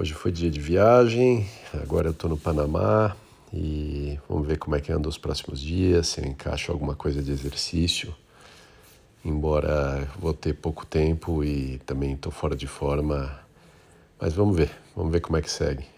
Hoje foi dia de viagem, agora eu estou no Panamá e vamos ver como é que anda os próximos dias, se eu encaixo alguma coisa de exercício. Embora vou ter pouco tempo e também estou fora de forma, mas vamos ver como é que segue.